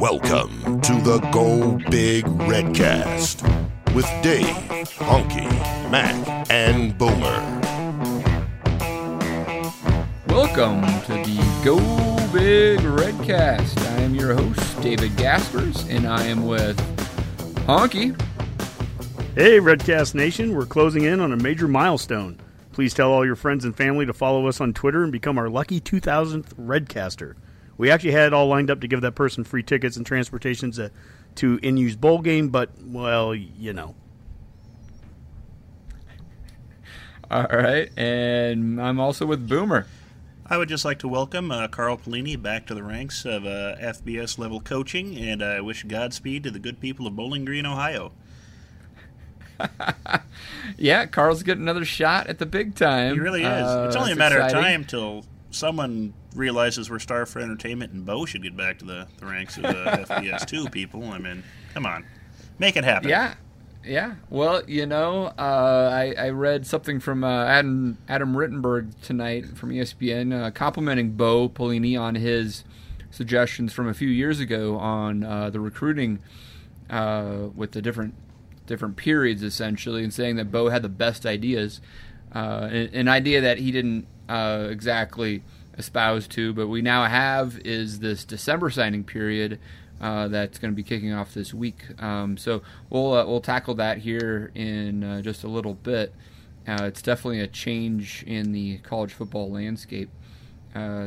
Welcome to the Go Big Redcast with Dave, Honky, Mac, and Boomer. Welcome to the Go Big Redcast. I am your host, David Gaspers, and I am with Honky. Hey, Redcast Nation. We're closing in on a major milestone. Please tell all your friends and family to follow us on Twitter and become our lucky 2000th Redcaster. We actually had it all lined up to give that person free tickets and transportation to In-U's bowl game, but, well, you know. All right, and I'm also with Boomer. I would just like to welcome Carl Pelini back to the ranks of FBS-level coaching, and I wish Godspeed to the good people of Bowling Green, Ohio. Yeah, Carl's getting another shot at the big time. He really is. It's only a matter of time till someone realizes we're starved for entertainment, and Bo should get back to the ranks of FBS2 people. I mean, come on. Make it happen. Yeah. Well, you know, I read something from Adam Rittenberg tonight from ESPN complimenting Bo Pelini on his suggestions from a few years ago on the recruiting with the different periods, essentially, and saying that Bo had the best ideas. An idea that he didn't exactly espouse to, but we now have is this December signing period that's going to be kicking off this week. So we'll tackle that here in just a little bit. It's definitely a change in the college football landscape.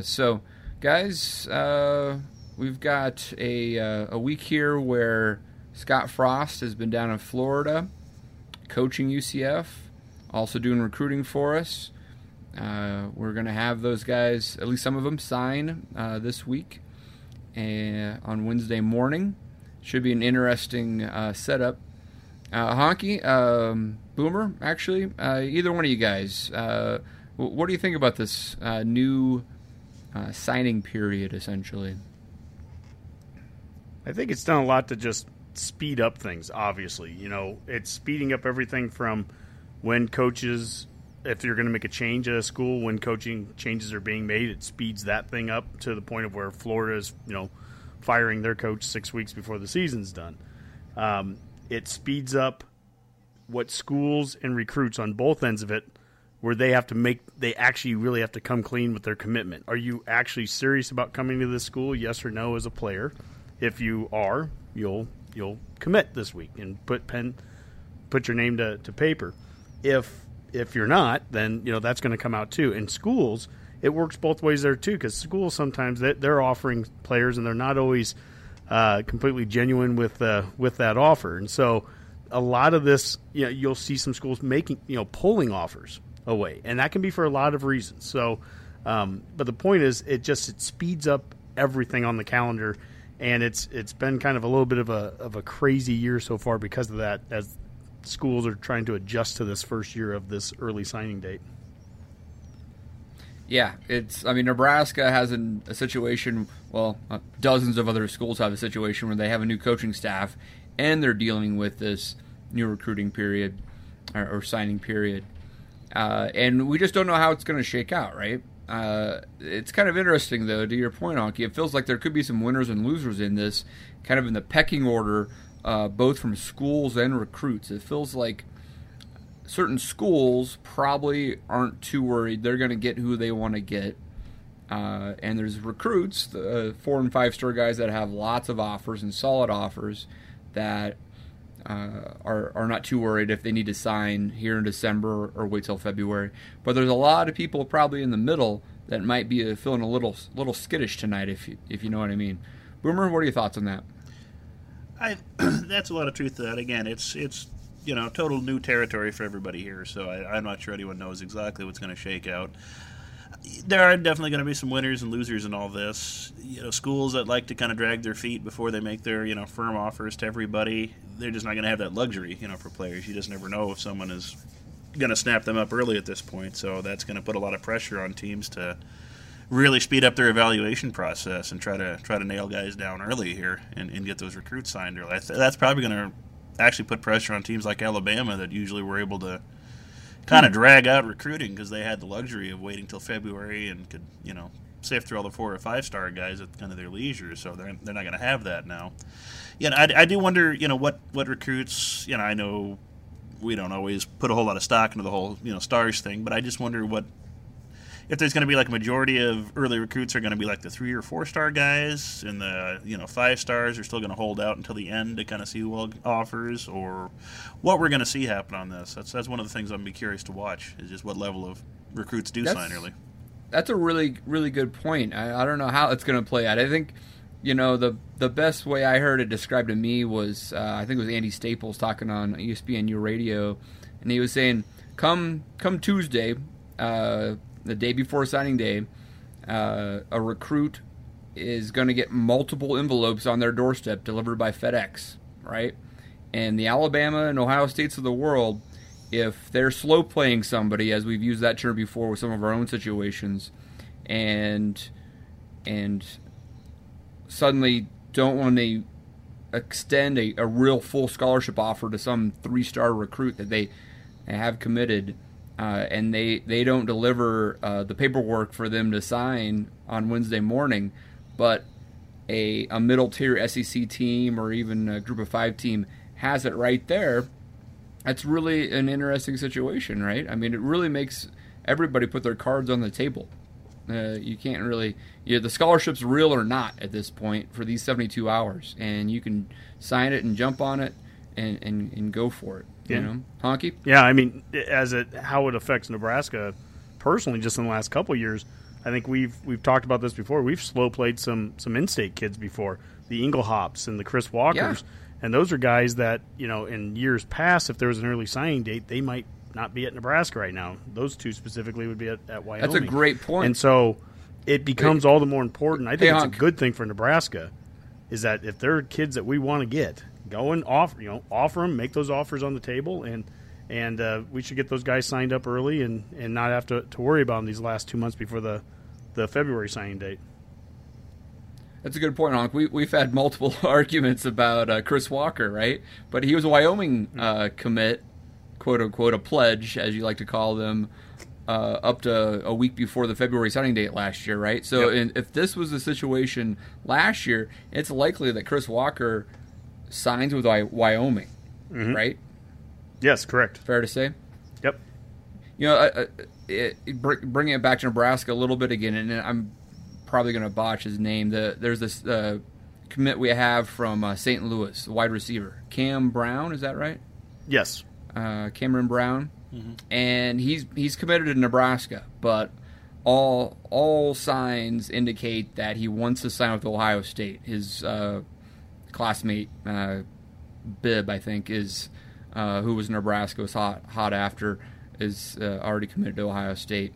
So, guys, we've got a week here where Scott Frost has been down in Florida coaching UCF, also doing recruiting for us. We're going to have those guys, at least some of them, sign this week on Wednesday morning. Should be an interesting setup. Honky, Boomer, actually, either one of you guys, what do you think about this new signing period, essentially? I think it's done a lot to just speed up things, obviously. You know, it's speeding up everything from when coaches... If you're going to make a change at a school, when coaching changes are being made, it speeds that thing up to the point of where Florida is, you know, firing their coach 6 weeks before the season's done. It speeds up what schools and recruits on both ends of it, where they have to they actually really have to come clean with their commitment. Are you actually serious about coming to this school? Yes or no as a player. If you are, you'll commit this week and put your name to paper. If you're not, then, you know, that's going to come out too. In schools, it works both ways there too, because schools sometimes they're offering players and they're not always completely genuine with that offer. And so a lot of this, you know, you'll see some schools making, you know, pulling offers away, and that can be for a lot of reasons. So, but the point is, it speeds up everything on the calendar, and it's been kind of a little bit of a crazy year so far because of that, as schools are trying to adjust to this first year of this early signing date. Yeah, I mean, Nebraska has a situation, well, dozens of other schools have a situation where they have a new coaching staff and they're dealing with this new recruiting period or signing period. And we just don't know how it's going to shake out, right? It's kind of interesting, though, to your point, Honky. It feels like there could be some winners and losers in this, kind of in the pecking order, both from schools and recruits. It feels like certain schools probably aren't too worried. They're going to get who they want to get. And there's recruits, the 4- and 5-star guys that have lots of offers and solid offers that are not too worried if they need to sign here in December or wait till February. But there's a lot of people probably in the middle that might be feeling a little skittish tonight, if you know what I mean. Boomer, what are your thoughts on that? That's a lot of truth to that. Again, it's you know, total new territory for everybody here, so I'm not sure anyone knows exactly what's going to shake out. there are definitely going to be some winners and losers in all this. You know, schools that like to kind of drag their feet before they make their, you know, firm offers to everybody, they're just not going to have that luxury, you know, for players. You just never know if someone is going to snap them up early at this point. So that's going to put a lot of pressure on teams to really speed up their evaluation process and try to nail guys down early here and get those recruits signed early. That's probably going to actually put pressure on teams like Alabama that usually were able to kind of drag out recruiting because they had the luxury of waiting till February and could, you know, sift through all the 4- or 5-star guys at kind of their leisure. So they're not going to have that now. You know, I do wonder, you know, what recruits, you know, I know we don't always put a whole lot of stock into the whole, you know, stars thing, but I just wonder what if there's going to be like a majority of early recruits are going to be like the 3- or 4-star guys, and the, you know, 5 stars are still going to hold out until the end to kind of see who offers, or what we're going to see happen on this. That's one of the things I'm going to be curious to watch is just what level of recruits do sign early. That's a really, really good point. I don't know how it's going to play out. I think, you know, the best way I heard it described to me was, I think it was Andy Staples talking on ESPNU Radio, and he was saying, come Tuesday, the day before signing day, a recruit is going to get multiple envelopes on their doorstep delivered by FedEx, right? And the Alabama and Ohio States of the world, if they're slow playing somebody, as we've used that term before with some of our own situations, and suddenly don't want to extend a real full scholarship offer to some 3-star recruit that they have committed, and they don't deliver the paperwork for them to sign on Wednesday morning, but a middle-tier SEC team or even a Group of 5 team has it right there, that's really an interesting situation, right? I mean, it really makes everybody put their cards on the table. You can't really the scholarship's real or not at this point for these 72 hours, and you can sign it and jump on it and go for it. Yeah. You know, Honky? Yeah, I mean, how it affects Nebraska personally, just in the last couple of years, I think we've talked about this before. We've slow played some in-state kids before, the Inglehops and the Chris Walkers, and those are guys that, you know, in years past, if there was an early signing date, they might not be at Nebraska right now. Those two specifically would be at Wyoming. That's a great point. And so it becomes all the more important. I think it's Honk. A good thing for Nebraska is that if there are kids that we want to get, go and offer them, make those offers on the table, and we should get those guys signed up early and not have to worry about them these last 2 months before the February signing date. That's a good point, Honk. We've had multiple arguments about Chris Walker, right? But he was a Wyoming commit, quote-unquote, a pledge, as you like to call them, up to a week before the February signing date last year, right? So if this was the situation last year, it's likely that Chris Walker – signs with Wyoming, right? Yes, correct. Fair to say? Yep. You know, bringing it back to Nebraska a little bit again, and I'm probably going to botch his name. There's this commit we have from St. Louis, wide receiver. Cam Brown, is that right? Yes. Cameron Brown. Mm-hmm. And he's committed to Nebraska, but all signs indicate that he wants to sign with Ohio State. His classmate Bibb, I think, is who was Nebraska, was hot after, is already committed to Ohio State.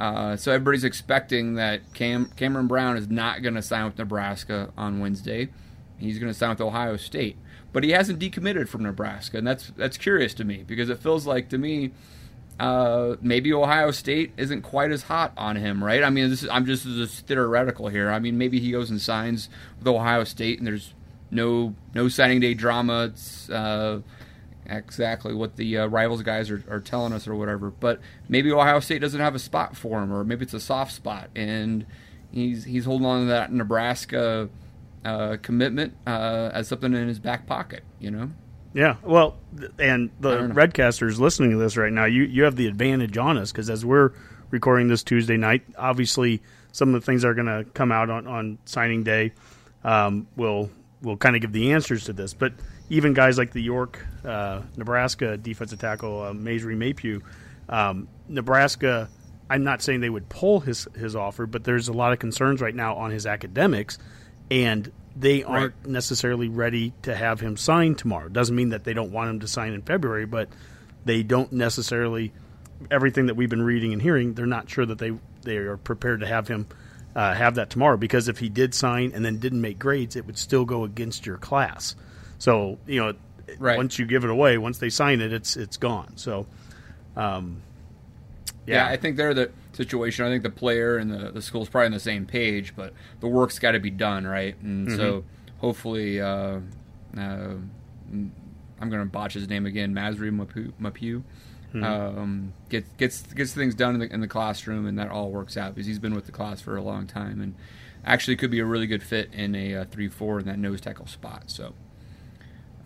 So everybody's expecting that Cameron Brown is not going to sign with Nebraska on Wednesday. He's going to sign with Ohio State, but he hasn't decommitted from Nebraska, and that's curious to me because it feels like to me maybe Ohio State isn't quite as hot on him, right? I mean, this is theoretical here. I mean, maybe he goes and signs with Ohio State, and there's no signing day drama. It's exactly what the Rivals guys are telling us or whatever. But maybe Ohio State doesn't have a spot for him, or maybe it's a soft spot, and he's holding on to that Nebraska commitment as something in his back pocket, you know? Yeah, well, and the Redcasters listening to this right now, you have the advantage on us because as we're recording this Tuesday night, obviously some of the things that are going to come out on signing day will kind of give the answers to this. But even guys like the York, Nebraska defensive tackle, Masery Maypew, Nebraska, I'm not saying they would pull his offer, but there's a lot of concerns right now on his academics, and they aren't necessarily ready to have him sign tomorrow. Doesn't mean that they don't want him to sign in February, but they don't necessarily, everything that we've been reading and hearing, they're not sure that they they are prepared to have him have that tomorrow, because if he did sign and then didn't make grades, it would still go against your class. So, you know, right. Once you give it away, once they sign it, it's gone. So, yeah, I think they're the situation. I think the player and the school's probably on the same page, but the work's got to be done, right? And so hopefully I'm going to botch his name again, Masri Mapu gets things done in the classroom, and that all works out because he's been with the class for a long time and actually could be a really good fit in a 3-4 in that nose tackle spot. So,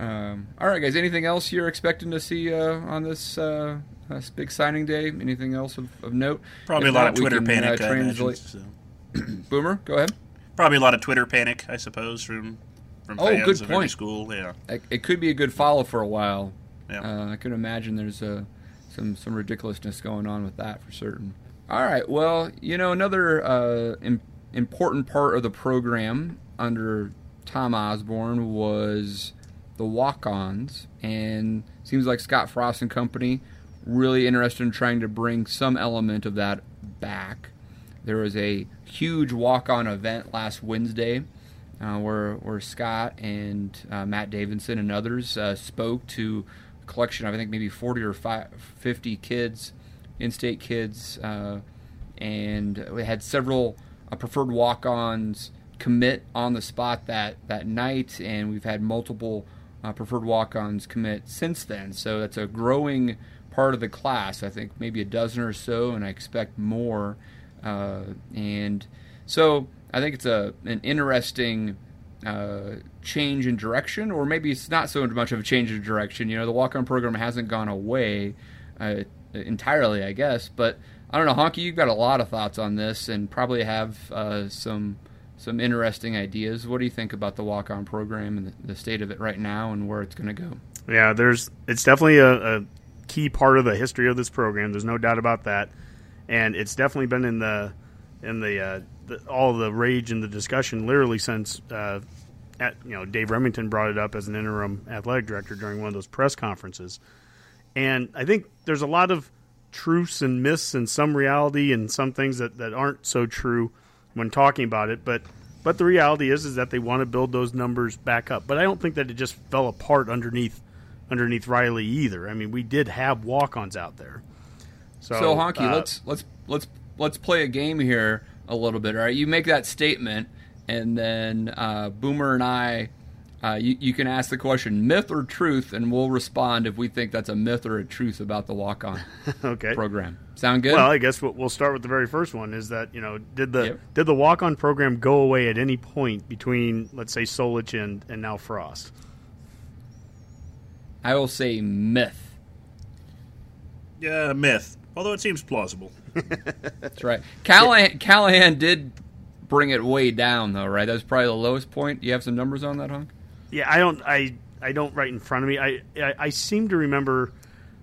all right, guys, anything else you're expecting to see on this big signing day? Anything else of note? Probably if a lot of Twitter panic, I imagine, so. Boomer, go ahead. Probably a lot of Twitter panic, I suppose, from fans good of point. Every school. Yeah. It could be a good follow for a while. Yeah. I could imagine there's some ridiculousness going on with that for certain. All right, well, you know, another important part of the program under Tom Osborne was the walk-ons, and seems like Scott Frost and company really interested in trying to bring some element of that back. There was a huge walk-on event last Wednesday where Scott and Matt Davidson and others spoke to a collection of, I think, maybe 40 or 50 kids, in-state kids, and we had several preferred walk-ons commit on the spot that night, and we've had multiple preferred walk-ons commit since then. So that's a growing part of the class, I think maybe a dozen or so, and I expect more. And so I think it's an interesting change in direction, or maybe it's not so much of a change in direction. You know, the walk-on program hasn't gone away entirely, I guess. But I don't know, Honky, you've got a lot of thoughts on this and probably have some interesting ideas. What do you think about the walk-on program and the state of it right now and where it's going to go? Yeah, it's definitely a key part of the history of this program. There's no doubt about that, and it's definitely been in the all the rage and the discussion literally since Dave Remington brought it up as an interim athletic director during one of those press conferences. And I think there's a lot of truths and myths and some reality and some things that aren't so true when talking about it, but the reality is that they want to build those numbers back up. But I don't think that it just fell apart underneath Riley either. I mean, we did have walk-ons out there. So Honky, let's play a game here a little bit. All right, you make that statement, and then Boomer and I, you can ask the question, myth or truth, and we'll respond if we think that's a myth or a truth about the walk-on okay. program. Sound good? Well, I guess we'll start with the very first one. Is that, you know, did the walk-on program go away at any point between, let's say, Solich and now Frost? I will say myth. Yeah, myth. Although it seems plausible. That's right. Callahan did bring it way down, though, right? That was probably the lowest point. Do you have some numbers on that, Hunk? Yeah, I don't right in front of me. I seem to remember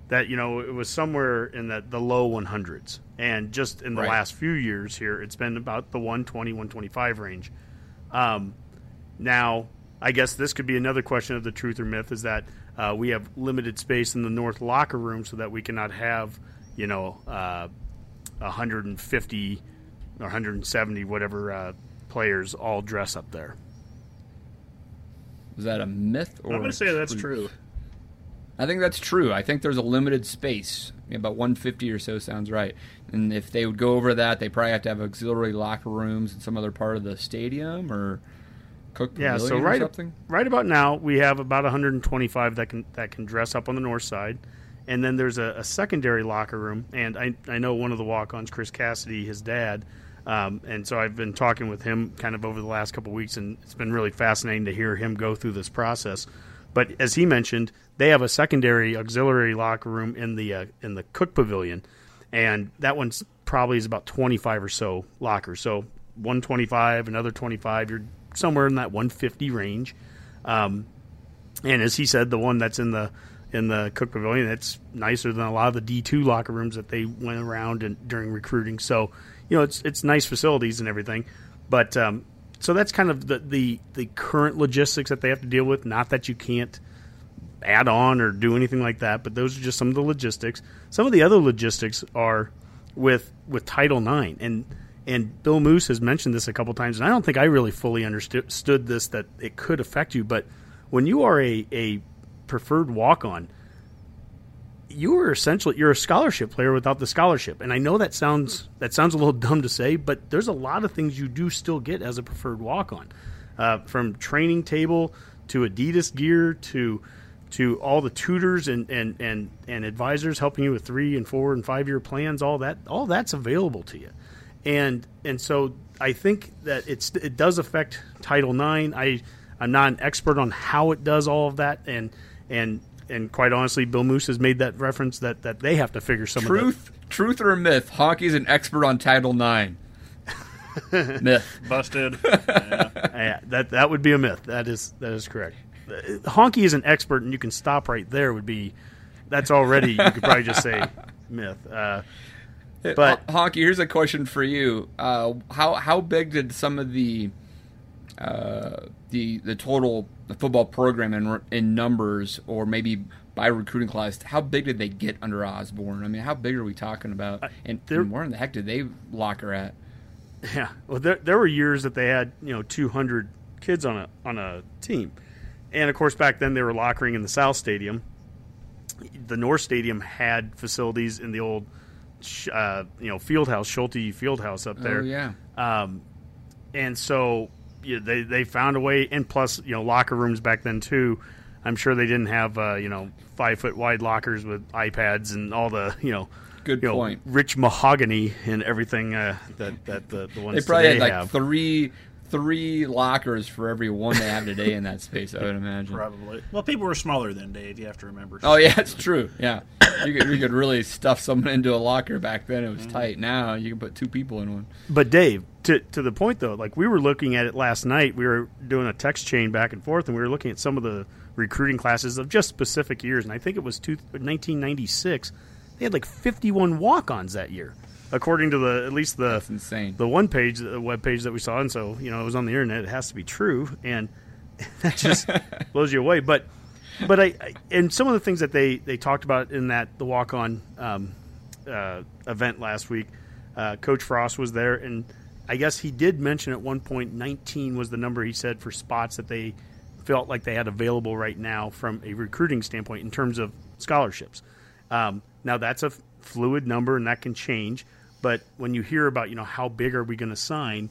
that, you know, it was somewhere in the low 100s. And just in the last few years here, it's been about the 120, 125 range. Now, I guess this could be another question of the truth or myth, is that we have limited space in the north locker room so that we cannot have, you know, 150 or 170, whatever, players all dress up there. Is that a myth or I'm going to say that's true. I think that's true. I think there's a limited space. About 150 or so sounds right. And if they would go over that, they probably have to have auxiliary locker rooms in some other part of the stadium or – Cook Pavilion or something? Right about now, we have about 125 that can dress up on the north side, and then there's a secondary locker room. And I know one of the walk-ons, Chris Cassidy, his dad, and so I've been talking with him kind of over the last couple of weeks, and it's been really fascinating to hear him go through this process. But as he mentioned, they have a secondary auxiliary locker room in the Cook Pavilion, and that one's probably is about 25 or so lockers. So 125, another 25, you're somewhere in that 150 range, and as he said, the one that's in the Cook Pavilion, that's nicer than a lot of the D2 locker rooms that they went around and during recruiting. So, you know, it's nice facilities and everything, but so that's kind of the current logistics that they have to deal with. Not that you can't add on or do anything like that, but those are just some of the logistics. Some of the other logistics are with Title IX. And Bill Moose has mentioned this a couple times, and I don't think I really fully understood this, that it could affect you. But when you are a preferred walk-on, you are essentially, you're a scholarship player without the scholarship. And I know that sounds a little dumb to say, but there's a lot of things you do still get as a preferred walk-on, from training table to Adidas gear to all the tutors and advisors helping you with 3-, 4-, and 5-year plans. All that's available to you. And so I think that it does affect Title IX. I'm not an expert on how it does all of that, and quite honestly, Bill Moose has made that reference that they have to figure some of that. Truth or myth, hockey's an expert on Title IX. Myth. Busted. Yeah, that would be a myth. That is correct. Honky is an expert, and you can stop right there. That's already, you could probably just say myth. But Honky, here's a question for you: how big did some of the total football program in numbers, or maybe by recruiting class, how big did they get under Osborne? I mean, how big are we talking about? And where in the heck did they lock her at? Yeah, well, there were years that they had 200 kids on a team, and of course back then they were lockering in the South Stadium. The North Stadium had facilities in the old Schulte Fieldhouse up there. Oh, yeah. And so they found a way, and plus locker rooms back then too. I'm sure they didn't have 5-foot wide lockers with iPads and all the good point. Rich mahogany and everything that the ones they probably today had have. Three lockers for every one they have today in that space, I would imagine. Probably. Well, people were smaller then, Dave. You have to remember. Oh, yeah, it's true. Yeah. You could really stuff someone into a locker back then. It was tight. Now you can put two people in one. But, Dave, to the point, though, like we were looking at it last night. We were doing a text chain back and forth, and we were looking at some of the recruiting classes of just specific years. And I think it was 1996. They had like 51 walk-ons that year, according to the one page, the web page that we saw, and so it was on the internet. It has to be true, and that just blows you away. But I and some of the things that they talked about in the walk-on event last week, Coach Frost was there, and I guess he did mention at one point 19 was the number he said for spots that they felt like they had available right now from a recruiting standpoint in terms of scholarships. Now that's a fluid number, and that can change. But when you hear about, how big are we going to sign,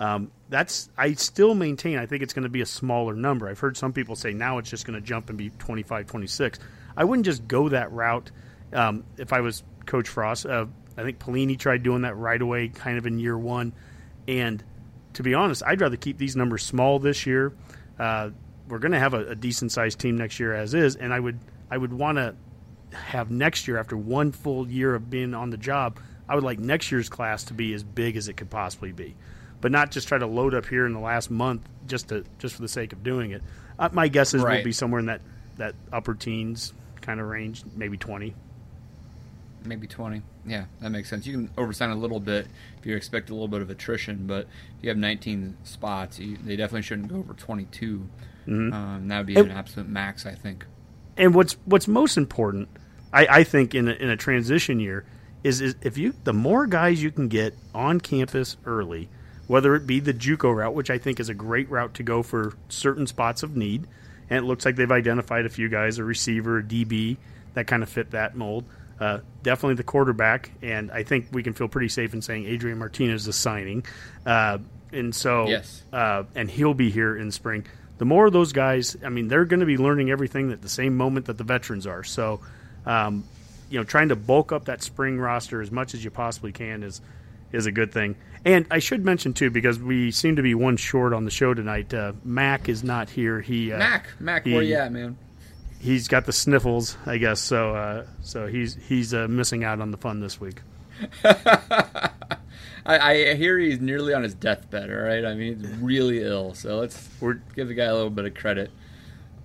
I still maintain I think it's going to be a smaller number. I've heard some people say now it's just going to jump and be 25, 26. I wouldn't just go that route if I was Coach Frost. I think Pelini tried doing that right away kind of in year one. And to be honest, I'd rather keep these numbers small this year. We're going to have a decent-sized team next year as is, and I would want to have next year, after one full year of being on the job, I would like next year's class to be as big as it could possibly be, but not just try to load up here in the last month just for the sake of doing it. My guess is we'll be somewhere in that upper teens kind of range, maybe 20. Yeah, that makes sense. You can oversign a little bit if you expect a little bit of attrition, but if you have 19 spots, they definitely shouldn't go over 22. Mm-hmm. That would be an absolute max, I think. And what's most important, I think, in a transition year, is if the more guys you can get on campus early, whether it be the JUCO route, which I think is a great route to go for certain spots of need, and it looks like they've identified a few guys, a receiver, a DB, that kind of fit that mold. Definitely the quarterback, and I think we can feel pretty safe in saying Adrian Martinez is signing, and so yes. And he'll be here in spring. The more of those guys, I mean, they're going to be learning everything at the same moment that the veterans are. So, trying to bulk up that spring roster as much as you possibly can is a good thing. And I should mention, too, because we seem to be one short on the show tonight, Mac is not here. Mac, where you at, man? He's got the sniffles, I guess, so he's missing out on the fun this week. I hear he's nearly on his deathbed, all right? I mean, he's really ill, so we'll give the guy a little bit of credit.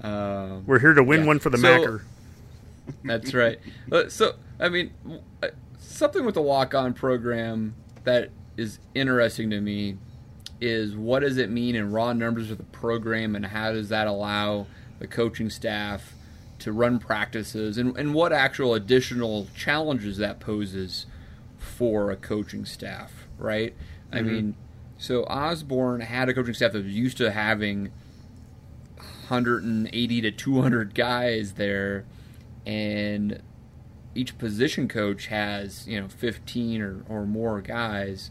We're here to win one for the Macker. That's right. So, I mean, something with the walk-on program that is interesting to me is what does it mean in raw numbers of the program, and how does that allow the coaching staff to run practices, and what actual additional challenges that poses for a coaching staff, right? Mm-hmm. I mean, so Osborne had a coaching staff that was used to having 180 to 200 guys there, and each position coach has, 15 or more guys,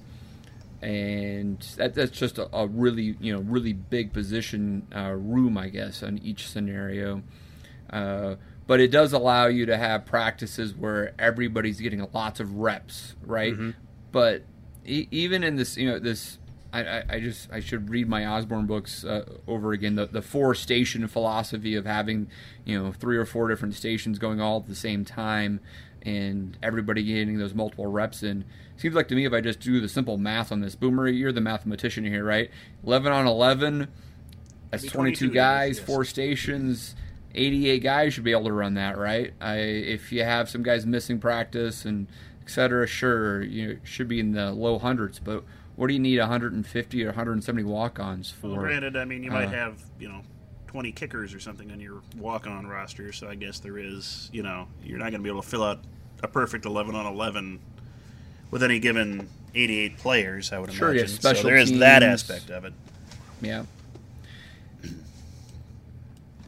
and that's just a really, really big position room, I guess, on each scenario. But it does allow you to have practices where everybody's getting lots of reps, right? Mm-hmm. But even in this, I should read my Osborne books over again. The four station philosophy of having, three or four different stations going all at the same time, and everybody getting those multiple reps in. Seems like to me, if I just do the simple math on this, Boomer, you're the mathematician here, right? 11 on 11, that's 22 guys, yes. 4 stations. 88 guys should be able to run that, right? If you have some guys missing practice and et cetera, sure, it should be in the low hundreds. But what do you need 150 or 170 walk-ons for? Well, granted, I mean, you might have, 20 kickers or something on your walk-on roster, so I guess there is, you're not going to be able to fill out a perfect 11 on 11 with any given 88 players, I would imagine. Sure, yeah, special teams. Is that aspect of it. Yeah.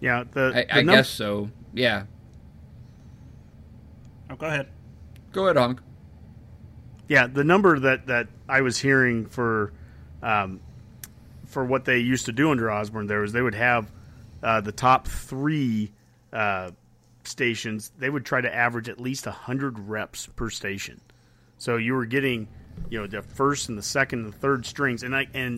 Yeah, I guess so. Yeah. Oh, go ahead. Go ahead, Honk. Yeah, the number that I was hearing for what they used to do under Osborne, there was they would have the top 3 stations. They would try to average at least 100 reps per station. So you were getting, the first and the second and the third strings. And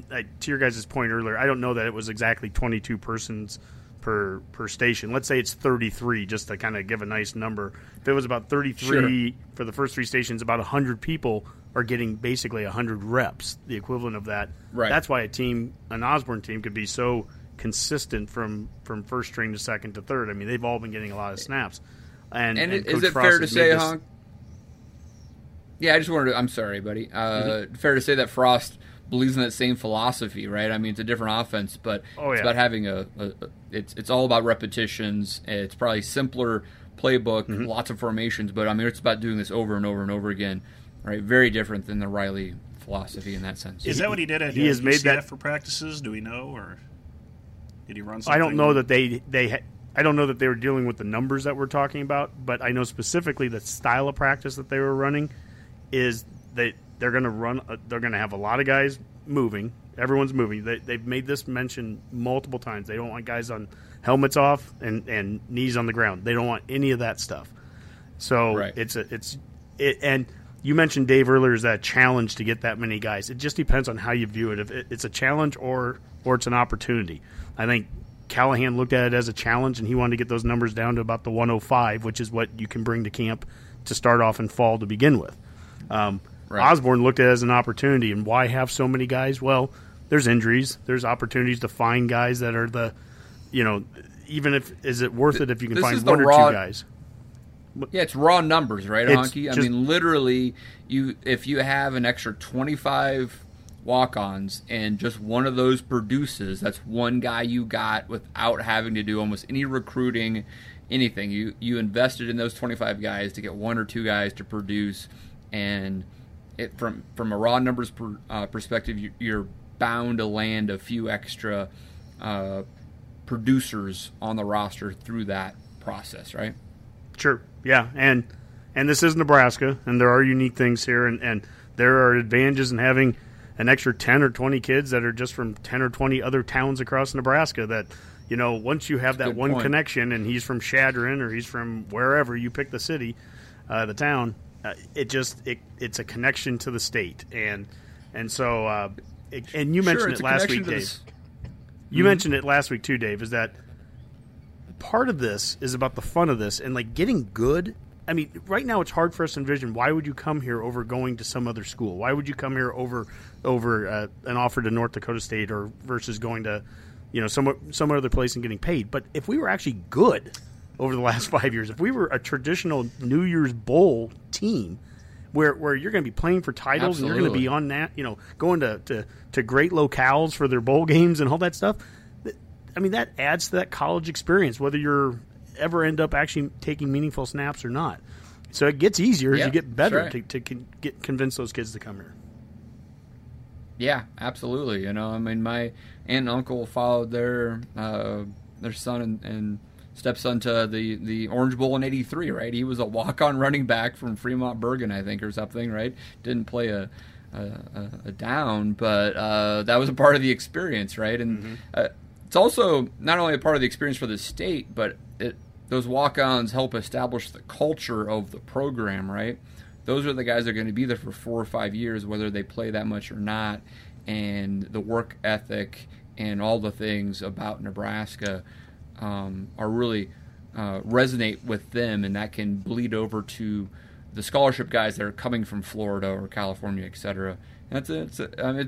to your guys' point earlier, I don't know that it was exactly 22 persons per station. Let's say it's 33, just to kind of give a nice number. If it was about 33 sure. for the first 3 stations, about 100 people are getting basically 100 reps, the equivalent of that. Right. That's why an Osborne team could be so consistent from first string to second to third. I mean, they've all been getting a lot of snaps. And is it fair to say, Honk? Yeah, I just wanted to – I'm sorry, buddy. Mm-hmm. Fair to say that Frost – believes in that same philosophy, right? I mean, it's a different offense, but it's about having it's all about repetitions. It's probably simpler playbook, mm-hmm. lots of formations, but I mean, it's about doing this over and over and over again, right? Very different than the Riley philosophy in that sense. Is that what he did at he has UCF made that for practices? Do we know, or did he run something? I don't know that I don't know that they were dealing with the numbers that we're talking about, but I know specifically the style of practice that they were running is that they're going to have a lot of guys moving. Everyone's moving. They've made this mention multiple times. They don't want guys on helmets off and knees on the ground. They don't want any of that stuff. So right. And you mentioned, Dave, earlier, is that a challenge to get that many guys. It just depends on how you view it. If it's a challenge or it's an opportunity. I think Callahan looked at it as a challenge, and he wanted to get those numbers down to about the 105, which is what you can bring to camp to start off in fall to begin with. Right. Osborne looked at it as an opportunity, and why have so many guys? Well, there's injuries. There's opportunities to find guys that are is it worth it if you can find one or two guys? Yeah, it's raw numbers, right, Honky? I mean, literally, if you have an extra 25 walk-ons and just one of those produces, that's one guy you got without having to do almost any recruiting, anything. You invested in those 25 guys to get one or two guys to produce, and it, from a raw numbers perspective, you're bound to land a few extra producers on the roster through that process, right? Sure, yeah, and this is Nebraska, and there are unique things here, and there are advantages in having an extra 10 or 20 kids that are just from 10 or 20 other towns across Nebraska that, once you have that one connection, and he's from Shadron or he's from wherever, you pick the city, the town, it's a connection to the state, and so and you mentioned it last week, Dave. You mentioned it last week too, Dave. Is that part of this is about the fun of this and like getting good? I mean, right now it's hard for us to envision. Why would you come here over going to some other school? Why would you come here over an offer to North Dakota State or versus going to some other place and getting paid? But if we were actually good over the last 5 years, if we were a traditional New Year's Bowl team where you're going to be playing for titles Absolutely. And you're going to be on that, going to great locales for their bowl games and all that stuff, I mean, that adds to that college experience, whether you're ever end up actually taking meaningful snaps or not. So it gets easier as you get better to convince those kids to come here. Yeah, absolutely. You know, I mean, my aunt and uncle followed their son and stepson to the Orange Bowl in '83, right? He was a walk-on running back from Fremont Bergen, I think, or something, right? Didn't play a down, but that was a part of the experience, right? And it's also not only a part of the experience for the state, but those walk-ons help establish the culture of the program, right? Those are the guys that are going to be there for 4 or 5 years, whether they play that much or not, and the work ethic and all the things about Nebraska are really resonate with them, and that can bleed over to the scholarship guys that are coming from Florida or California, et cetera. It's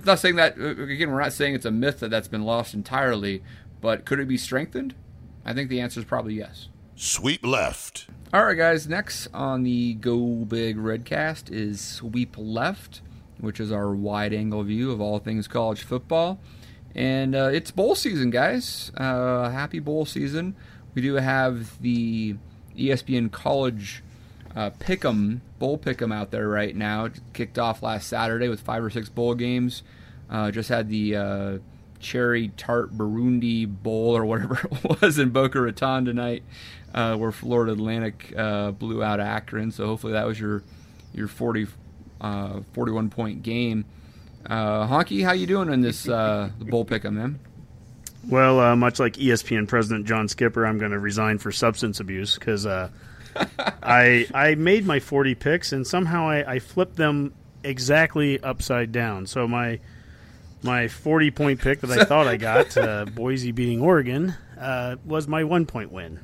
not saying that, again, we're not saying it's a myth that's been lost entirely, but could it be strengthened? I think the answer is probably yes. Sweep left. All right, guys, next on the Go Big Redcast is Sweep Left, which is our wide-angle view of all things college football. And it's bowl season, guys. Happy bowl season. We do have the ESPN College Pick'em, Bowl Pick'em out there right now. It kicked off last Saturday with 5 or 6 bowl games. Just had the Cherry Tart Burundi Bowl or whatever it was in Boca Raton tonight, where Florida Atlantic blew out Akron. So hopefully that was your 41-point game. Honky, how you doing in this the bowl pick'em, man? Well, much like ESPN President John Skipper, I'm going to resign for substance abuse because I made my 40 picks and somehow I flipped them exactly upside down. So my 40-point pick that I thought I got, Boise beating Oregon, was my 1-point win.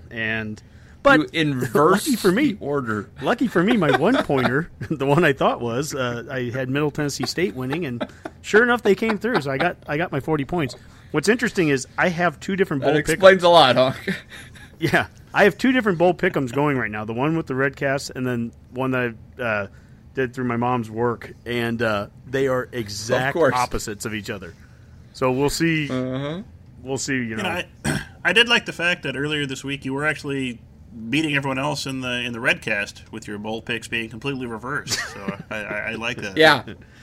But lucky for me, my one-pointer, the one I thought was, I had Middle Tennessee State winning, and sure enough, they came through. So I got my 40 points. What's interesting is I have two different bowl pick'ems. That explains a lot, huh? Yeah, I have two different bowl pick'ems going right now. The one with the Redcast, and then one that I did through my mom's work, and they are exact opposites of each other. So we'll see. Uh-huh. We'll see. I did like the fact that earlier this week you were actually beating everyone else in the Redcast with your bowl picks being completely reversed. So I like that. Yeah,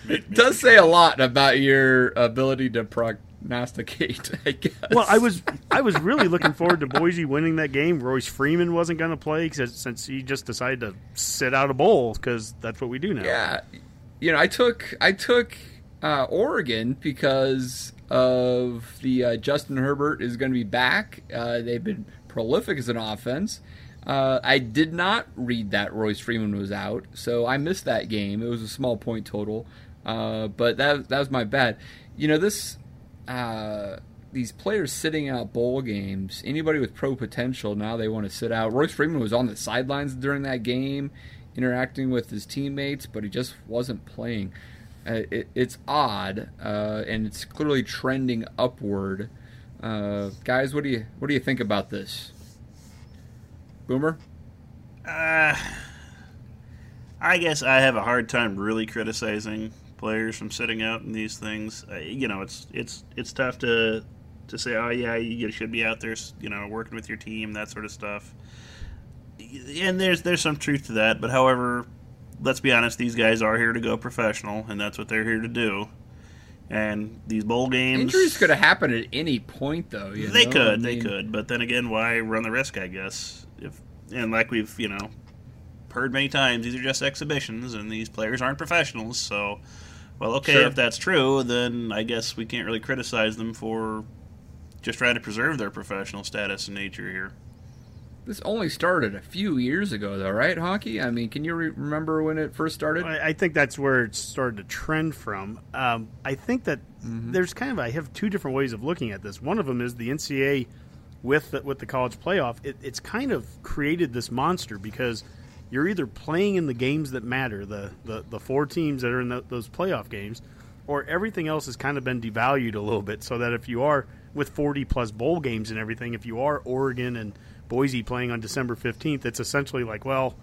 it does say a lot about your ability to prognosticate, I guess. Well, I was really looking forward to Boise winning that game. Royce Freeman wasn't going to play since he just decided to sit out a bowl because that's what we do now. Yeah, I took Oregon because of the Justin Herbert is going to be back. They've been prolific as an offense. I did not read that Royce Freeman was out, so I missed that game. It was a small point total, but that was my bad. This these players sitting out bowl games. Anybody with pro potential now they want to sit out. Royce Freeman was on the sidelines during that game, interacting with his teammates, but he just wasn't playing. It's odd, and it's clearly trending upward. Guys, what do you think about this? Boomer? I guess I have a hard time really criticizing players from sitting out in these things. It's tough to say, oh yeah, you should be out there, working with your team, that sort of stuff. And there's some truth to that, but however, let's be honest, these guys are here to go professional, and that's what they're here to do. And these bowl games, injuries could have happened at any point, though. They could. But then again, why run the risk? I guess. And like we've heard many times, these are just exhibitions, and these players aren't professionals. So, well, okay, sure. If that's true, then I guess we can't really criticize them for just trying to preserve their professional status and nature here. This only started a few years ago, though, right, Honky? I mean, can you remember when it first started? I think that's where it started to trend from. I think that there's I have two different ways of looking at this. One of them is the NCAA with the college playoff. It's kind of created this monster because you're either playing in the games that matter, the four teams that are in those playoff games, or everything else has kind of been devalued a little bit so that if you are, with 40-plus bowl games and everything, if you are Oregon and Boise playing on December 15th, it's essentially like, well,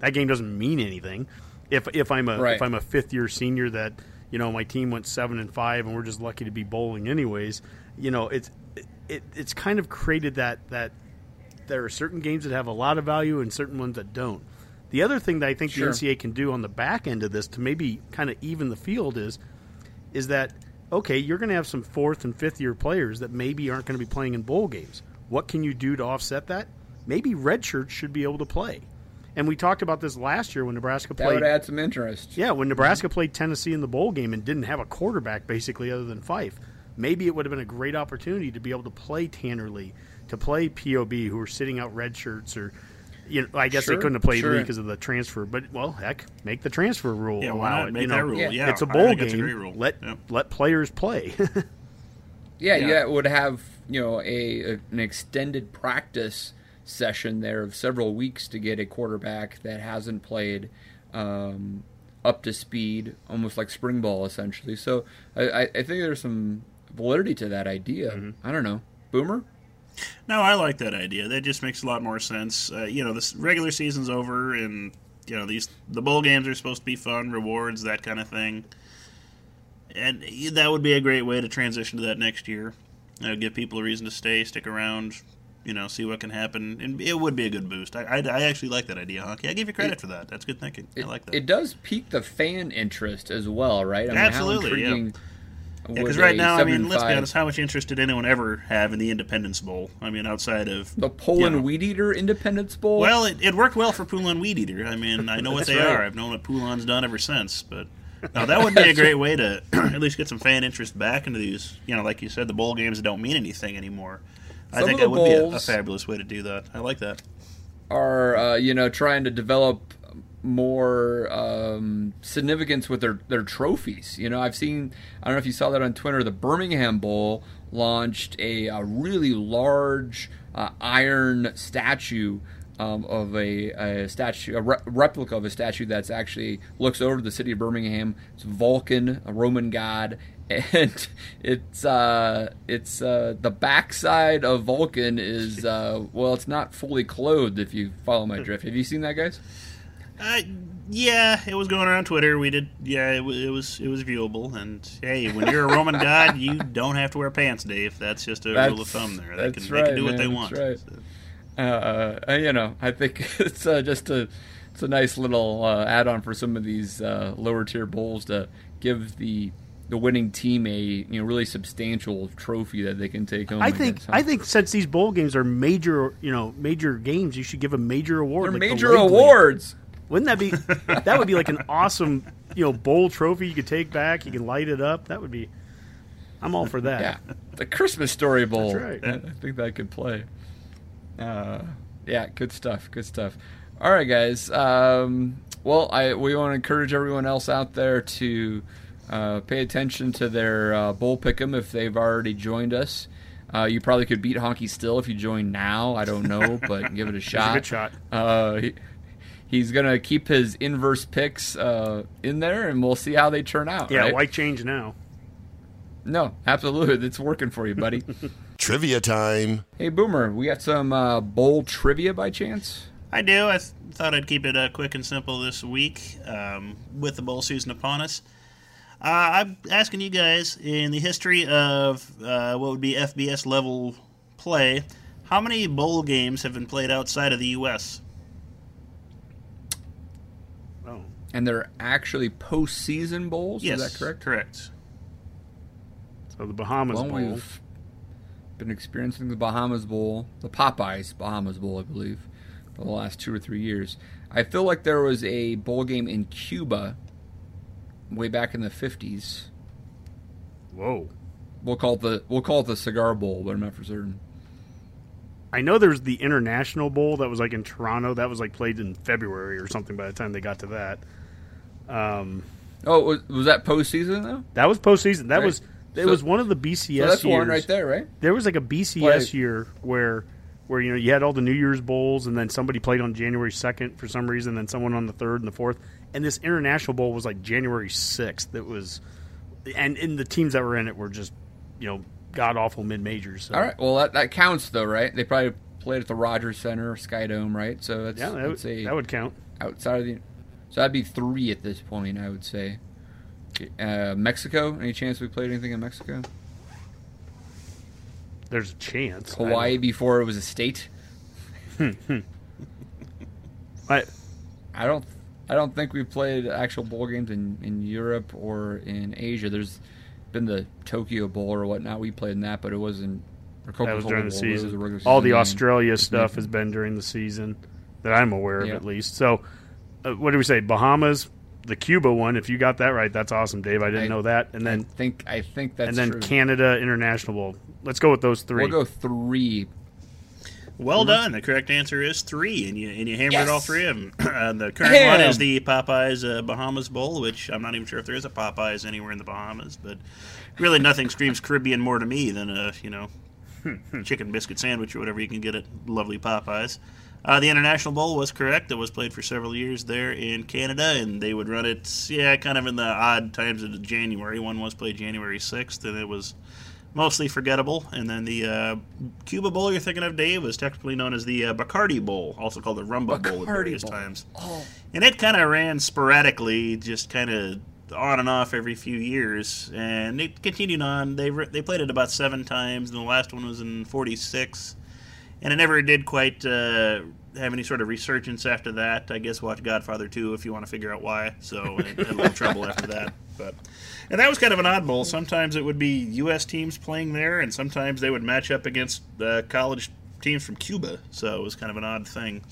that game doesn't mean anything. If I'm a fifth-year senior that my team went 7-5 and we're just lucky to be bowling anyways, it's kind of created that there are certain games that have a lot of value and certain ones that don't. The other thing that I think the NCAA can do on the back end of this to maybe kind of even the field is that, okay, you're going to have some fourth- and fifth-year players that maybe aren't going to be playing in bowl games. What can you do to offset that? Maybe redshirts should be able to play. And we talked about this last year when Nebraska played. That would add some interest. Yeah, when Nebraska played Tennessee in the bowl game and didn't have a quarterback basically other than Fife, maybe it would have been a great opportunity to be able to play Tanner Lee, to play POB, who are sitting out red shirts, or you know, I guess they couldn't have played Lee because of the transfer. But, well, heck, make the transfer rule. Yeah, allow it. Make that rule. Yeah. It's a bowl game. A rule. Let players play. Yeah, it would have, you know, an extended practice session there of several weeks to get a quarterback that hasn't played up to speed, almost like spring ball essentially. So I think there's some validity to that idea. Mm-hmm. I don't know. Boomer? No, I like that idea. That just makes a lot more sense. You know, this regular season's over, and you know the bowl games are supposed to be fun, rewards, that kind of thing. And that would be a great way to transition to that next year. Give people a reason to stay, stick around, you know, see what can happen. And it would be a good boost. I actually like that idea, Honky. I give you credit for that. That's good thinking. I like that. It does pique the fan interest as well, right? I mean, absolutely, yeah. Because right now, I mean, let's be honest, how much interest did anyone ever have in the Independence Bowl? I mean, outside of... The Poland Wheat Eater Independence Bowl? Well, it worked well for Poland Wheat Eater. I mean, I know what they are. I've known what Poland's done ever since. But no, that would be a great way to at least get some fan interest back into these, you know, like you said, the bowl games that don't mean anything anymore. I think that would be a fabulous way to do that. I like that. Are, you know, trying to develop more significance with their trophies. You know, I've seen, I don't know if you saw that on Twitter, the Birmingham Bowl launched a really large iron statue of a statue, a replica of a statue that's actually looks over the city of Birmingham. It's Vulcan, a Roman god, and it's the backside of Vulcan is well, it's not fully clothed. If you follow my drift, have you seen that, guys? Yeah, it was going around Twitter. We did. Yeah, it was viewable. And hey, when you're a Roman god, you don't have to wear pants, Dave. That's just a rule of thumb there. They can do what they want. That's right. So. You know, I think it's just it's a nice little add-on for some of these lower tier bowls to give the winning team a, you know, really substantial trophy that they can take home. I think since these bowl games are major games, you should give a major award. They're like major awards. Wouldn't that be? That would be like an awesome, you know, bowl trophy you could take back. You can light it up. That would be. I'm all for that. Yeah, the Christmas Story Bowl. That's right. I think that could play. Yeah, good stuff. Good stuff. All right, guys. Well, we want to encourage everyone else out there to pay attention to their bowl pick'em if they've already joined us. You probably could beat Honky still if you join now. I don't know, but give it a shot. It's a good shot. He's going to keep his inverse picks in there, and we'll see how they turn out. Yeah, right? Why change now? No, absolutely. It's working for you, buddy. Trivia time. Hey, Boomer, we got some bowl trivia by chance? I do. I thought I'd keep it quick and simple this week with the bowl season upon us. I'm asking you guys, in the history of what would be FBS-level play, how many bowl games have been played outside of the U.S.? And they're actually postseason bowls? Yes, is that correct? Correct. So the Bahamas Bowl. We've been experiencing the Bahamas Bowl, the Popeyes Bahamas Bowl, I believe, for the last 2 or 3 years. I feel like there was a bowl game in Cuba way back in the 50s. Whoa. We'll call it the Cigar Bowl, but I'm not for certain. I know there's the International Bowl that was like in Toronto. That was like played in February or something by the time they got to that. Was that postseason though? That was postseason. That was it. Was one of the BCS years. That's one right there, right? There was like a BCS year where you know you had all the New Year's bowls, and then somebody played on January 2nd for some reason, and then someone on the 3rd and the 4th. And this International Bowl was like January 6th. That was, and the teams that were in it were just, you know, god-awful mid-majors. So. All right. Well, that counts, though, right? They probably played at the Rogers Center or Sky Dome, right? So that's, that would count. Outside of the... So that'd be 3 at this point, I would say. Mexico? Any chance we played anything in Mexico? There's a chance. Hawaii before it was a state? I don't think we've played actual bowl games in Europe or in Asia. There's been the Tokyo Bowl or whatnot. We played in that, but it wasn't. That was during the season. All the Australia stuff has been during the season that I'm aware of, at least. So, what do we say? Bahamas, the Cuba one. If you got that right, that's awesome, Dave. I didn't know that. And then I think that's true. And then Canada International Bowl. Let's go with those three. We'll go three. Well done. The correct answer is three, and you hammered all three of them. The current one is the Popeyes Bahamas Bowl, which I'm not even sure if there is a Popeyes anywhere in the Bahamas, but really nothing screams Caribbean more to me than chicken biscuit sandwich or whatever you can get at lovely Popeyes. The International Bowl was correct. It was played for several years there in Canada, and they would run it, kind of in the odd times of January. One was played January 6th, and it was mostly forgettable. And then the Cuba Bowl you're thinking of, Dave, was technically known as the Bacardi Bowl, also called the Rumba Bowl at various times. Oh. And it kind of ran sporadically, just kind of on and off every few years, and it continued on. They played it about seven times, and the last one was in 46, and it never did quite have any sort of resurgence after that. I guess watch Godfather 2 if you want to figure out why. So it had a little trouble after that. And that was kind of an oddball. Sometimes it would be U.S. teams playing there, and sometimes they would match up against college teams from Cuba. So it was kind of an odd thing.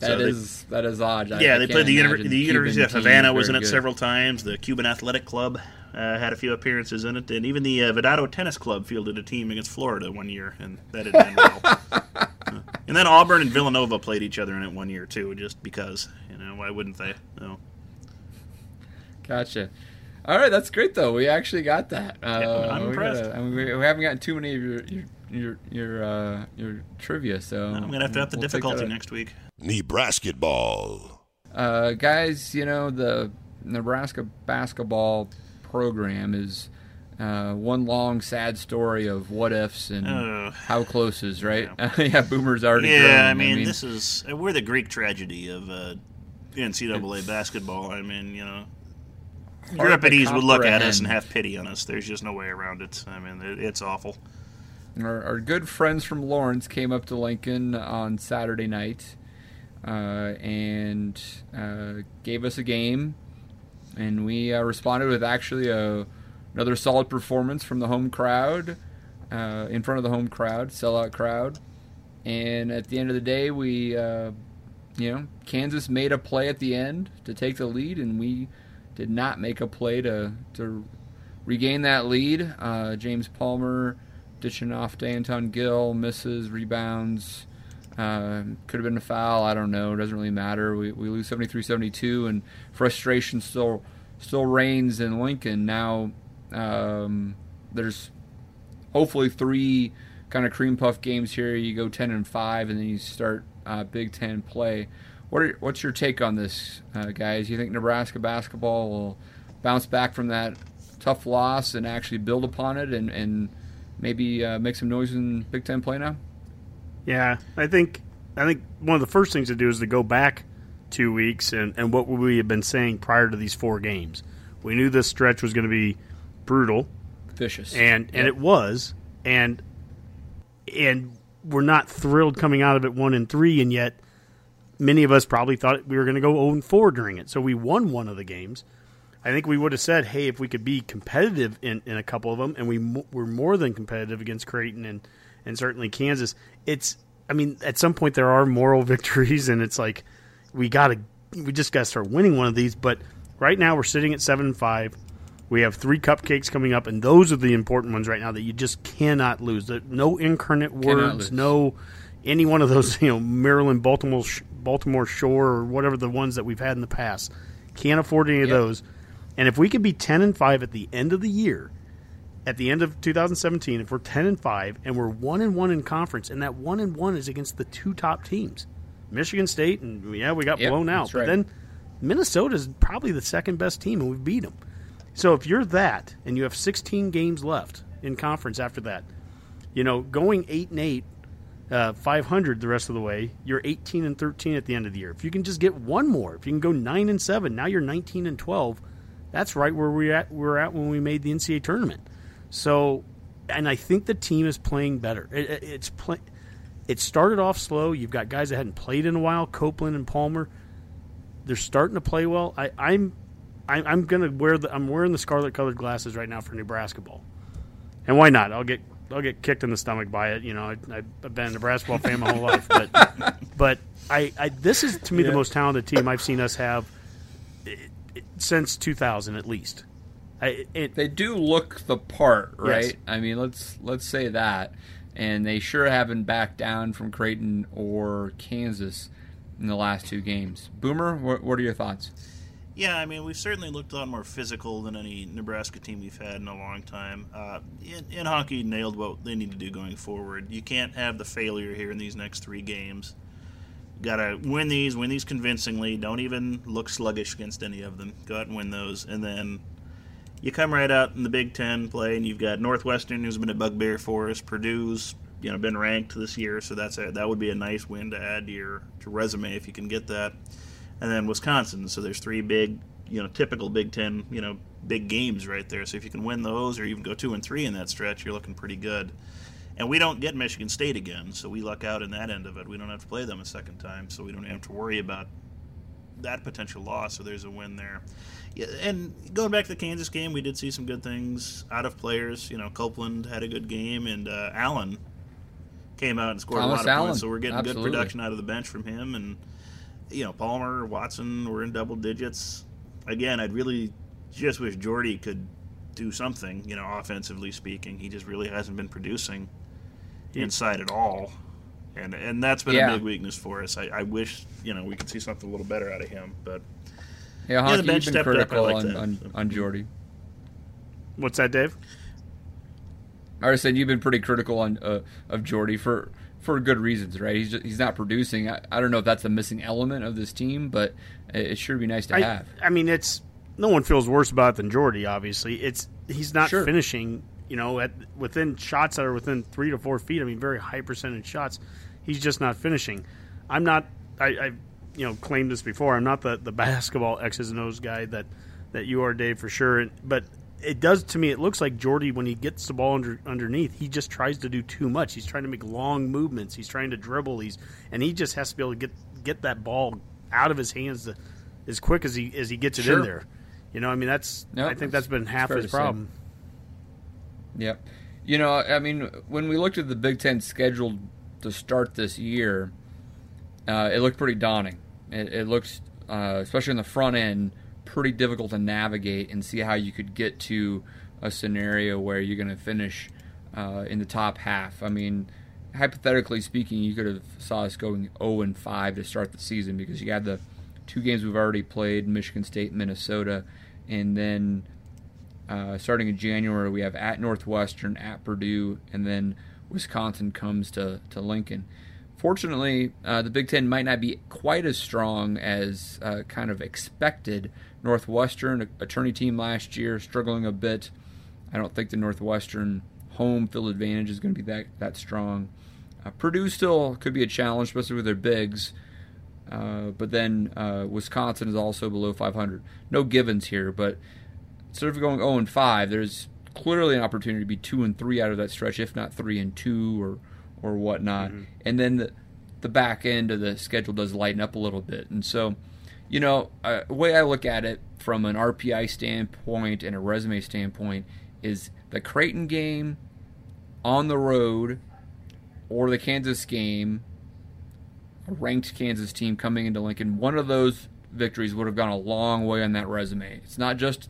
That is odd. They played the University of Havana was in it several times. The Cuban Athletic Club had a few appearances in it, and even the Vedado Tennis Club fielded a team against Florida one year, and that didn't end well. And then Auburn and Villanova played each other in it one year too, just because why wouldn't they? No. Gotcha. All right, that's great though. We actually got that. I'm impressed. We haven't gotten too many of your trivia, so I'm gonna have to up the difficulty next week. Nebraska basketball. Guys, the Nebraska basketball program is one long sad story of what ifs and how close is, right? Yeah, boomers already. Yeah, I mean, this is we're the Greek tragedy of NCAA basketball. I mean, Euripides would look at us and have pity on us. There's just no way around it. I mean, it's awful. Our good friends from Lawrence came up to Lincoln on Saturday night and gave us a game, and we responded with actually another solid performance from the home crowd, in front of the home crowd, sellout crowd. And at the end of the day, we, Kansas made a play at the end to take the lead, and we did not make a play to regain that lead. James Palmer ditching off to Anton Gill, misses, rebounds, could have been a foul, I don't know, it doesn't really matter. We lose 73-72, and frustration still reigns in Lincoln. Now there's hopefully three kind of cream puff games here. You go 10-5, and then you start Big Ten play. What's your take on this, guys? You think Nebraska basketball will bounce back from that tough loss and actually build upon it and maybe make some noise in Big Ten play now? Yeah, I think one of the first things to do is to go back 2 weeks and what we had been saying prior to these four games. We knew this stretch was going to be brutal. Vicious. And it was. And we're not thrilled coming out of it 1-3, and yet many of us probably thought we were going to go 0-4 during it. So we won one of the games. I think we would have said, hey, if we could be competitive in a couple of them, and we're more than competitive against Creighton and certainly Kansas. At some point there are moral victories, and it's like we just got to start winning one of these. But right now we're sitting at 7-5. We have three cupcakes coming up, and those are the important ones right now that you just cannot lose. No incarnate words, no any one of those, Maryland, Baltimore Shore, or whatever the ones that we've had in the past. Can't afford any of those. And if we could be 10-5 at the end of the year, at the end of 2017, if we're 10-5 and we're 1-1 in conference, and that 1-1 is against the two top teams, Michigan State, and we got blown out. But then Minnesota's probably the second best team, and we beat them. So if you're that, and you have 16 games left in conference after that, going 8-8, 500 the rest of the way, you're 18-13 at the end of the year. If you can just get one more, if you can go 9-7, now you're 19-12. That's right where we were at when we made the NCAA tournament. So, and I think the team is playing better. It's It started off slow. You've got guys that hadn't played in a while, Copeland and Palmer. They're starting to play well. I'm wearing the scarlet-colored glasses right now for Nebraska ball, and why not? I'll get kicked in the stomach by it. You know, I've been a Nebraska ball fan my whole life, but this is to me the most talented team I've seen us have since 2000 at least. They do look the part, right? Yes. I mean, let's say that, and they sure haven't backed down from Creighton or Kansas in the last two games. Boomer, what are your thoughts? Yeah, I mean, we've certainly looked a lot more physical than any Nebraska team we've had in a long time. And hockey nailed what they need to do going forward. You can't have the failure here in these next three games. Got to win these convincingly. Don't even look sluggish against any of them. Go out and win those. And then you come right out in the Big Ten play, and you've got Northwestern, who's been a bugbear for us. Purdue's been ranked this year, so that would be a nice win to add to your resume if you can get that. And then Wisconsin. So there's three big, typical Big Ten, big games right there. So if you can win those or even go 2-3 in that stretch, you're looking pretty good. And we don't get Michigan State again, so we luck out in that end of it. We don't have to play them a second time, so we don't have to worry about that potential loss. So there's a win there. Yeah, and going back to the Kansas game, we did see some good things out of players. Copeland had a good game, and Allen came out and scored a lot of points. So we're getting good production out of the bench from him, and Palmer, Watson were in double digits. Again, I'd really just wish Jordy could do something, offensively speaking. He just really hasn't been producing inside at all. And that's been a big weakness for us. I wish, we could see something a little better out of him. But hockey, the bench stepped up. I like that. On Jordy. What's that, Dave? I already said you've been pretty critical of Jordy for good reasons, right? He's not producing. I don't know if that's a missing element of this team, but it sure be nice to have. I mean, no one feels worse about it than Jordy, obviously. He's not finishing, within shots that are within 3 to 4 feet. I mean, very high percentage shots. He's just not finishing. I'm not, I've claimed this before. I'm not the basketball X's and O's guy that you are, Dave, for sure. But it does, to me, it looks like Jordy, when he gets the ball underneath, he just tries to do too much. He's trying to make long movements. He's trying to dribble. And he just has to be able to get that ball out of his hands as quick as he gets it in there. I think that's been half his problem. Yep. When we looked at the Big Ten schedule to start this year, it looked pretty daunting. It looks, especially in the front end, pretty difficult to navigate and see how you could get to a scenario where you're going to finish in the top half. I mean, hypothetically speaking, you could have saw us going 0-5 to start the season because you had the two games we've already played, Michigan State, Minnesota, and then starting in January we have at Northwestern, at Purdue, and then Wisconsin comes to Lincoln. Fortunately, the Big Ten might not be quite as strong as kind of expected. Northwestern, a tourney team last year, struggling a bit. I don't think the Northwestern home field advantage is going to be that strong. Purdue still could be a challenge, especially with their bigs. But then Wisconsin is also below 500. No givens here, but instead of going 0-5, there's clearly an opportunity to be 2-3 out of that stretch, if not 3-2 or whatnot. Mm-hmm. And then the back end of the schedule does lighten up a little bit. And so, the way I look at it from an RPI standpoint and a resume standpoint is the Creighton game on the road or the Kansas game, a ranked Kansas team coming into Lincoln, one of those victories would have gone a long way on that resume. It's not just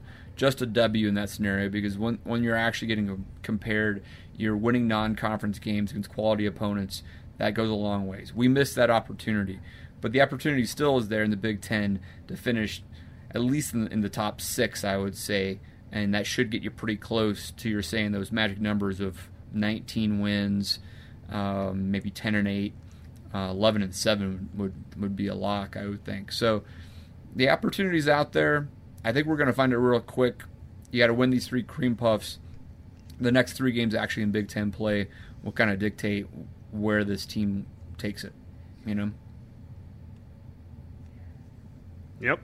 a W in that scenario because when you're actually getting compared, you're winning non-conference games against quality opponents, that goes a long ways. We missed that opportunity. But the opportunity still is there in the Big Ten to finish at least in the top 6, I would say, and that should get you pretty close to your saying those magic numbers of 19 wins, maybe 10-8. 11-7 would be a lock, I would think. So the opportunity's out there. I think we're going to find it real quick. You got to win these three cream puffs. The next three games actually in Big Ten play will kind of dictate where this team takes it, Yep.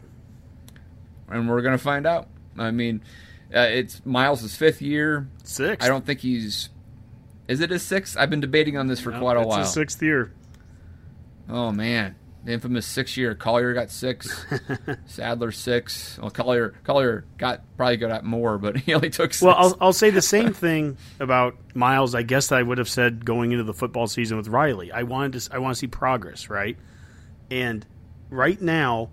And we're going to find out. I mean, it's Miles' fifth year. Sixth. I don't think he's – Is it his sixth? I've been debating on this for quite a while. It's his sixth year. Oh, man. The infamous 6 year. Collier got six. Sadler six. Well, Collier probably got more, but he only took six. Well, I'll say the same thing about Miles. I guess I would have said going into the football season with Riley. I want to see progress, right? And right now,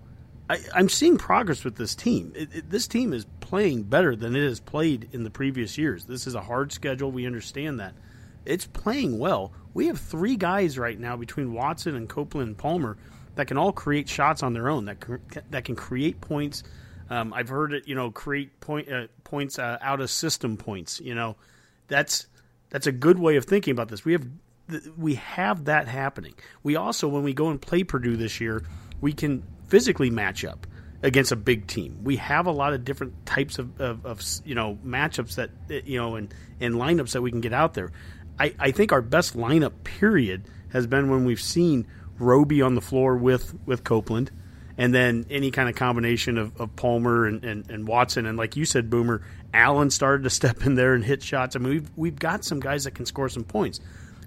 I'm seeing progress with this team. This team is playing better than it has played in the previous years. This is a hard schedule. We understand that. It's playing well. We have three guys right now between Watson and Copeland and Palmer that can all create shots on their own, that can create points. I've heard it, create points out of system points. That's a good way of thinking about this. We have that happening. We also, when we go and play Purdue this year, we can physically match up against a big team. We have a lot of different types of matchups that and lineups that we can get out there. I think our best lineup period has been when we've seen Roby on the floor with Copeland, and then any kind of combination of Palmer and Watson, and like you said, Boomer, Allen started to step in there and hit shots. I mean, we've got some guys that can score some points.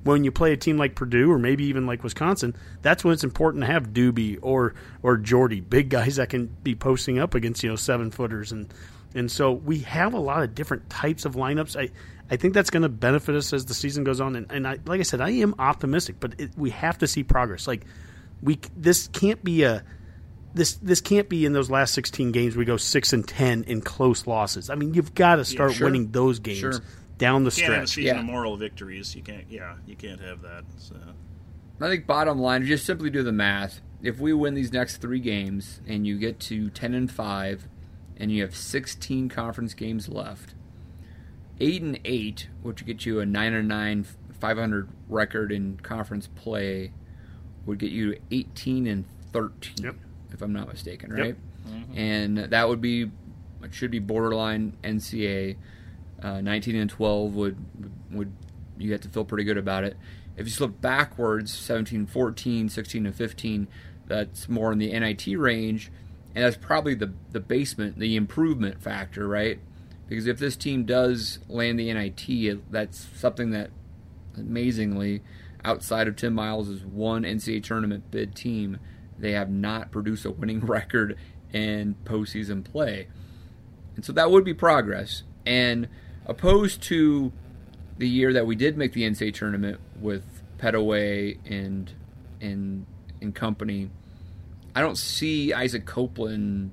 When you play a team like Purdue or maybe even like Wisconsin, that's when it's important to have Doobie or Jordy, big guys that can be posting up against 7-footers, and so we have a lot of different types of lineups. I think that's going to benefit us as the season goes on, and like I said, I am optimistic, but we have to see progress. Like this can't be in those last 16 games we go 6-10 in close losses. I mean, you've got to start winning those games. Sure. Down the stretch. You can't have a season of moral victories. You can't have that. So I think bottom line, just simply do the math. If we win these next three games and you get to 10-5 and you have 16 conference games left, 8-8, which would get you a 9-9, 500 record in conference play, would get you 18-13, if I'm not mistaken, right? Yep. Mm-hmm. And that would be, it should be borderline NCAA. 19-12 would you have to feel pretty good about it. If you slip backwards, 17-14, 16-15, that's more in the NIT range, and that's probably the basement, the improvement factor, right? Because if this team does land the NIT, that's something that, amazingly, outside of Tim Miles' one NCAA tournament bid team, they have not produced a winning record in postseason play. And so that would be progress. And opposed to the year that we did make the NCAA tournament with Pettaway and company, I don't see Isaac Copeland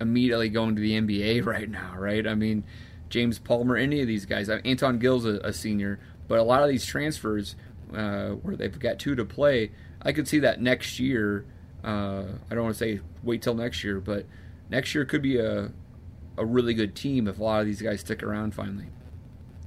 immediately going to the NBA right now, right? I mean, James Palmer, any of these guys. Anton Gill's a senior, but a lot of these transfers where they've got two to play, I could see that next year. I don't want to say wait till next year, but next year could be a really good team if a lot of these guys stick around finally.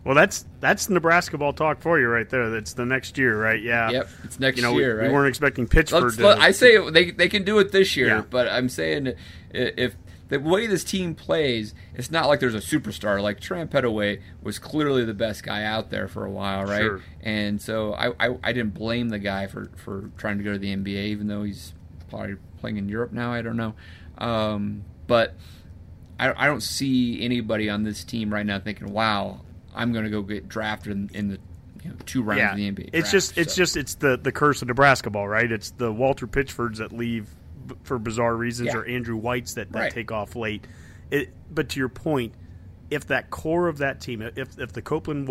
Well, that's Nebraska ball talk for you right there. That's the next year, right? Yeah. Yep. It's next year. We weren't expecting Pittsburgh. I say they can do it this year, but I'm saying if the way this team plays, it's not like there's a superstar. Like Tran Pettaway was clearly the best guy out there for a while, right? Sure. And so I didn't blame the guy for trying to go to the NBA, even though he's probably playing in Europe now. I don't know, but. I don't see anybody on this team right now thinking, "Wow, I'm going to go get drafted in the 2 rounds of the NBA." It's the curse of Nebraska ball, right? It's the Walter Pitchfords that leave for bizarre reasons, or Andrew Whites that take off late. But to your point, if that core of that team, if the Copeland,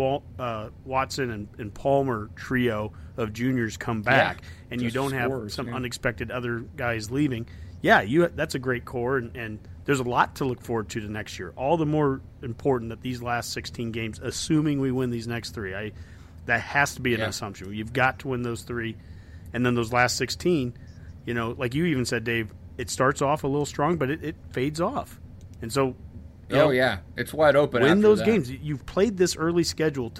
Watson, and Palmer trio of juniors come back, and you don't have some unexpected other guys leaving, that's a great core and there's a lot to look forward to next year. All the more important that these last 16 games, assuming we win these next three, that has to be an assumption. You've got to win those three, and then those last 16, like you even said, Dave, it starts off a little strong, but it fades off. And so, it's wide open. Win those games. You've played this early schedule.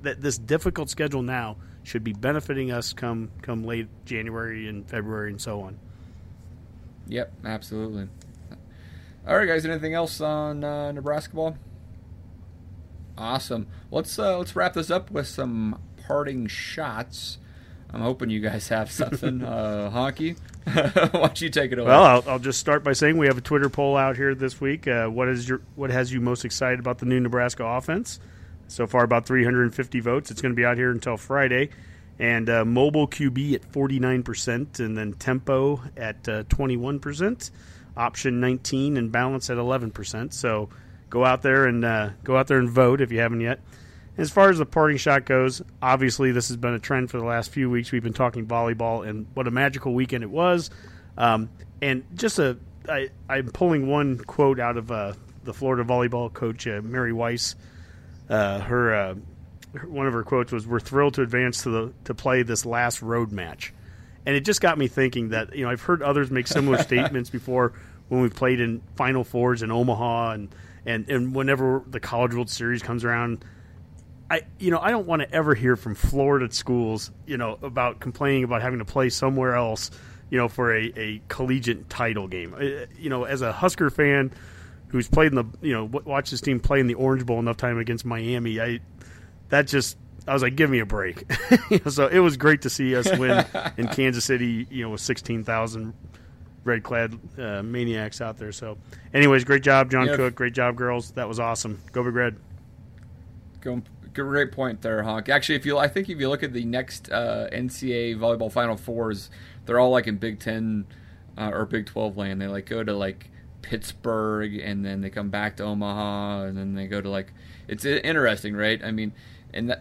This difficult schedule now should be benefiting us come late January and February and so on. Yep, absolutely. All right, guys. Anything else on Nebraska ball? Awesome. Let's wrap this up with some parting shots. I'm hoping you guys have something, Honky. Why don't you take it away? Well, I'll just start by saying we have a Twitter poll out here this week. What has you most excited about the new Nebraska offense? So far, about 350 votes. It's going to be out here until Friday. And mobile QB at 49%, and then tempo at 21%, option 19%, and balance at 11%. So go out there and vote if you haven't yet. As far as the parting shot goes, obviously this has been a trend for the last few weeks. We've been talking volleyball, and what a magical weekend it was. And just I'm pulling one quote out of the Florida volleyball coach, Mary Weiss. One of her quotes was, "We're thrilled to advance to play this last road match," and it just got me thinking that I've heard others make similar statements before when we've played in Final Fours in Omaha and whenever the College World Series comes around. I don't want to ever hear from Florida schools about complaining about having to play somewhere else for a collegiate title game. As a Husker fan who's played in the watched this team play in the Orange Bowl enough time against Miami, I was like, give me a break. So it was great to see us win in Kansas City, with 16,000 red-clad maniacs out there. So anyways, great job, John Cook. Great job, girls. That was awesome. Go Big Red. Great point there, Honk. Actually, if you look at the next NCAA volleyball Final Fours, they're all like in Big Ten or Big 12 land. They like go to like Pittsburgh, and then they come back to Omaha, and then they go to like – it's interesting, right? I mean – and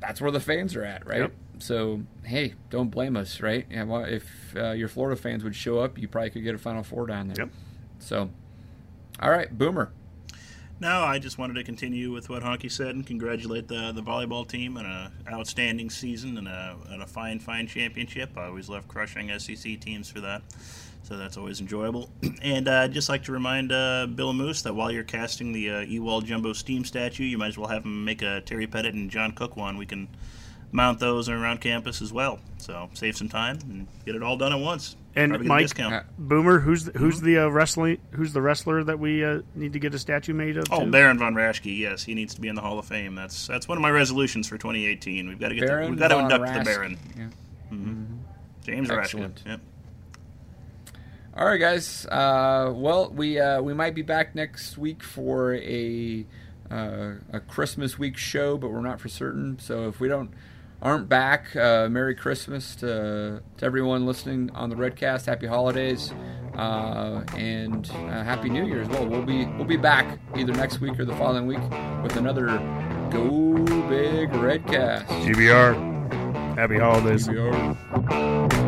that's where the fans are at, right? Yep. So, hey, don't blame us, right? If your Florida fans would show up, you probably could get a Final Four down there. Yep. So, all right, Boomer. No, I just wanted to continue with what Honky said and congratulate the volleyball team on an outstanding season and a fine, fine championship. I always love crushing SEC teams for that, so that's always enjoyable. And I'd just like to remind Bill Moose that while you're casting the Ewald Jumbo Steam statue, you might as well have him make a Terry Pettit and John Cook one. We can mount those around campus as well. So save some time and get it all done at once. And probably Mike, Boomer, who's the wrestler that we need to get a statue made of? Baron Von Raschke, yes, he needs to be in the Hall of Fame. That's one of my resolutions for 2018. We've got to get induct the Baron. Yeah. Mm-hmm. Mm-hmm. James Raschke. Yep. All right, guys. We might be back next week for a Christmas week show, but we're not for certain. So if we aren't back, Merry Christmas to everyone listening on the Redcast. Happy holidays, and Happy New Year as well. We'll be back either next week or the following week with another Go Big Redcast. GBR. Happy holidays. GBR.